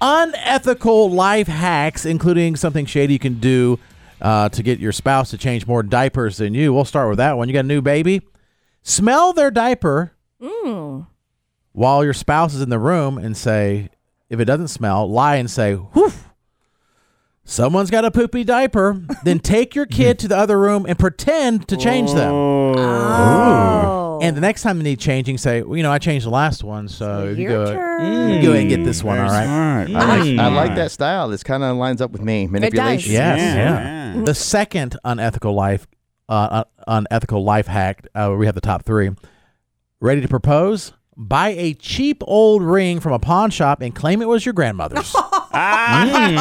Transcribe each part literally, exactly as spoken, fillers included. Unethical life hacks, including something shady you can do uh, to get your spouse to change more diapers than you. We'll start with that one. You got a new baby? Smell their diaper mm. while your spouse is in the room and say, if it doesn't smell, lie and say, whew, someone's got a poopy diaper. Then take your kid to the other room and pretend to change them. Oh. Ooh. And the next time they need changing, say, well, you know, I changed the last one, so you go, mm. you go ahead and get this one, Very all right? Smart. I, like, I like that style. It kind of lines up with me. Manipulation. It does. Yes. Yeah. Yeah. The second unethical life uh, unethical life hack, uh, we have the top three. Ready to propose? Buy a cheap old ring from a pawn shop and claim it was your grandmother's. mm.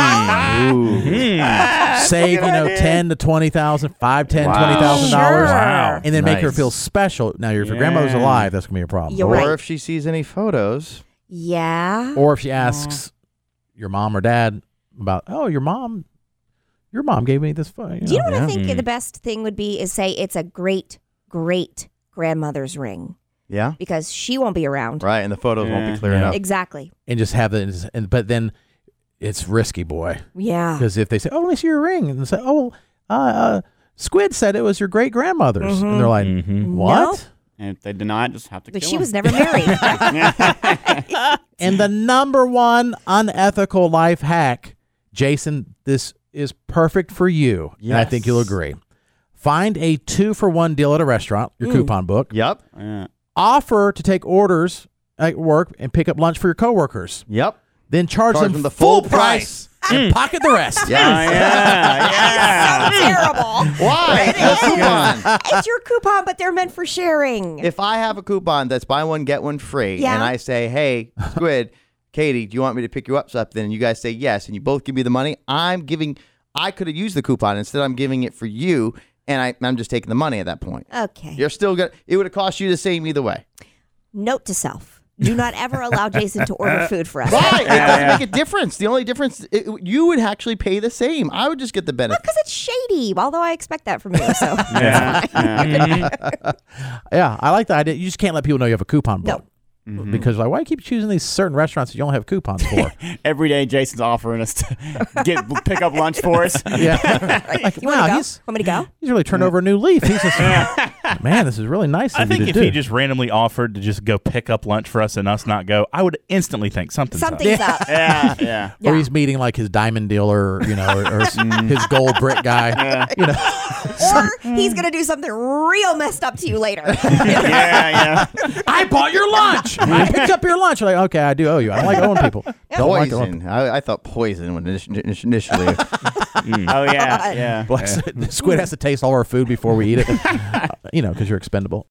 Mm. Save, you know, ten to twenty thousand, five, ten, wow. twenty thousand sure. dollars, wow. and then nice. Make her feel special. Now, if yeah. your grandmother's alive, that's gonna be a problem. You're or right. if she sees any photos, yeah. Or if she asks yeah. your mom or dad about, oh, your mom, your mom gave me this phone. You Do know? you know what yeah. I think mm. the best thing would be is say it's a great, great grandmother's ring. Yeah, because she won't be around, right? And the photos yeah. won't be clear yeah. enough. Exactly. And just have the, and but then. It's risky, boy. Yeah. Because if they say, oh, let me see your ring. And they say, oh, uh, uh, Squid said it was your great-grandmother's. Mm-hmm. And they're like, mm-hmm. what? No. And if they deny it, just have to but kill But she them. was never married. And the number one unethical life hack, Jason, this is perfect for you. Yes. And I think you'll agree. Find a two-for-one deal at a restaurant, your mm. coupon book. Yep. Yeah. Offer to take orders at work and pick up lunch for your coworkers. Yep. Then charge, charge them, them the full, full price, price and mm. pocket the rest. Yeah, oh, yeah, yeah. It's so terrible. Why? It is. Coupon. It's your coupon, but they're meant for sharing. If I have a coupon that's buy one, get one free, yeah. and I say, hey, Squid, Katie, do you want me to pick you up something? And you guys say yes, and you both give me the money. I'm giving, I could have used the coupon. Instead, I'm giving it for you, and I, I'm just taking the money at that point. Okay. You're still going to, it would have cost you the same either way. Note to self. Do not ever allow Jason to order food for us. Right. It doesn't make a difference. The only difference, it, you would actually pay the same. I would just get the benefit. Because well, it's shady, although I expect that from you. So. yeah. Yeah. yeah, I like the idea. You just can't let people know you have a coupon book. No. Mm-hmm. Because like, why do you keep choosing these certain restaurants that you don't have coupons for? Every day Jason's offering us to get pick up lunch for us. Yeah. like, like, you wow, want, to he's, want me to go? He's really turned yeah. over a new leaf. He's just... yeah. Man, this is really nice. I think if do. he just randomly offered to just go pick up lunch for us and us not go, I would instantly think something's, something's up. up. Yeah, yeah. yeah. Or he's meeting like his diamond dealer, you know, or, or his gold brick guy. Yeah. You know. Or he's going to do something real messed up to you later. yeah, yeah. I bought your lunch. I picked up your lunch. You're like, okay, I do owe you. I don't like owing people. Don't like owing people. I, I thought poison when initially. Mm. Oh, yeah. yeah. Bless yeah. Squid has to taste all our food before we eat it. You know, because you're expendable.